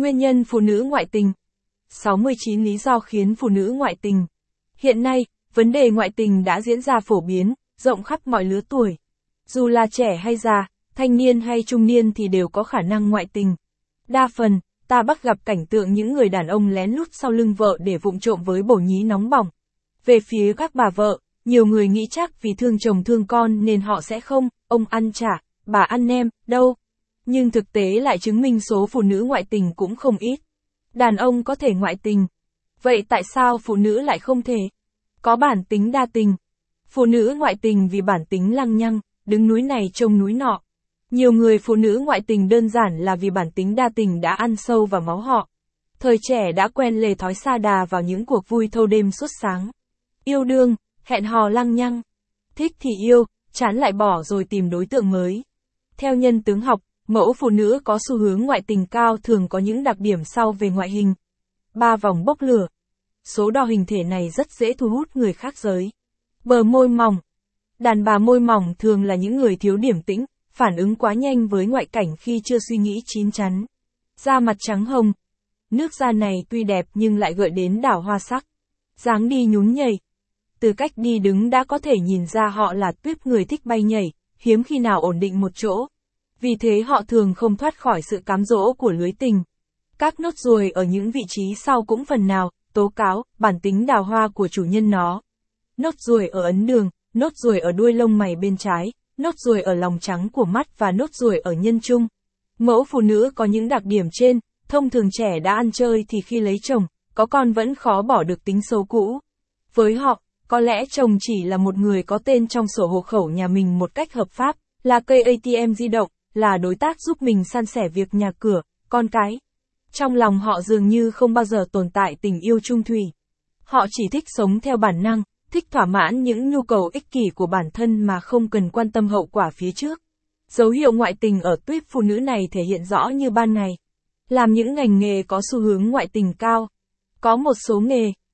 Nguyên nhân phụ nữ ngoại tình. 69 lý do khiến phụ nữ ngoại tình. Hiện nay, vấn đề ngoại tình đã diễn ra phổ biến, rộng khắp mọi lứa tuổi. Dù là trẻ hay già, thanh niên hay trung niên thì đều có khả năng ngoại tình. Đa phần, ta bắt gặp cảnh tượng những người đàn ông lén lút sau lưng vợ để vụng trộm với bổ nhí nóng bỏng. Về phía các bà vợ, nhiều người nghĩ chắc vì thương chồng thương con nên họ sẽ không, ông ăn chả, bà ăn nem, đâu. Nhưng thực tế lại chứng minh số phụ nữ ngoại tình cũng không ít. Đàn ông có thể ngoại tình. Vậy tại sao phụ nữ lại không thể? Có bản tính đa tình. Phụ nữ ngoại tình vì bản tính lăng nhăng, đứng núi này trông núi nọ. Nhiều người phụ nữ ngoại tình đơn giản là vì bản tính đa tình đã ăn sâu vào máu họ. Thời trẻ đã quen lề thói sa đà vào những cuộc vui thâu đêm suốt sáng. Yêu đương, hẹn hò lăng nhăng. Thích thì yêu, chán lại bỏ rồi tìm đối tượng mới. Theo nhân tướng học, mẫu phụ nữ có xu hướng ngoại tình cao thường có những đặc điểm sau về ngoại hình. 3 vòng bốc lửa. Số đo hình thể này rất dễ thu hút người khác giới. Bờ môi mỏng. Đàn bà môi mỏng thường là những người thiếu điểm tĩnh, phản ứng quá nhanh với ngoại cảnh khi chưa suy nghĩ chín chắn. Da mặt trắng hồng. Nước da này tuy đẹp nhưng lại gợi đến đảo hoa sắc. Dáng đi nhún nhảy. Từ cách đi đứng đã có thể nhìn ra họ là tuýp người thích bay nhảy, hiếm khi nào ổn định một chỗ. Vì thế họ thường không thoát khỏi sự cám dỗ của lưới tình. Các nốt ruồi ở những vị trí sau cũng phần nào tố cáo bản tính đào hoa của chủ nhân nó. Nốt ruồi ở ấn đường, nốt ruồi ở đuôi lông mày bên trái, nốt ruồi ở lòng trắng của mắt và nốt ruồi ở nhân trung. Mẫu phụ nữ có những đặc điểm trên, thông thường trẻ đã ăn chơi thì khi lấy chồng, có con vẫn khó bỏ được tính xấu cũ. Với họ, có lẽ chồng chỉ là một người có tên trong sổ hộ khẩu nhà mình một cách hợp pháp, là cây ATM di động, là đối tác giúp mình san sẻ việc nhà cửa, con cái. Trong lòng họ dường như không bao giờ tồn tại tình yêu chung thủy. Họ chỉ thích sống theo bản năng, thích thỏa mãn những nhu cầu ích kỷ của bản thân mà không cần quan tâm hậu quả phía trước. Dấu hiệu ngoại tình ở tuýp phụ nữ này thể hiện rõ như ban ngày. Làm những ngành nghề có xu hướng ngoại tình cao. Có một số nghề,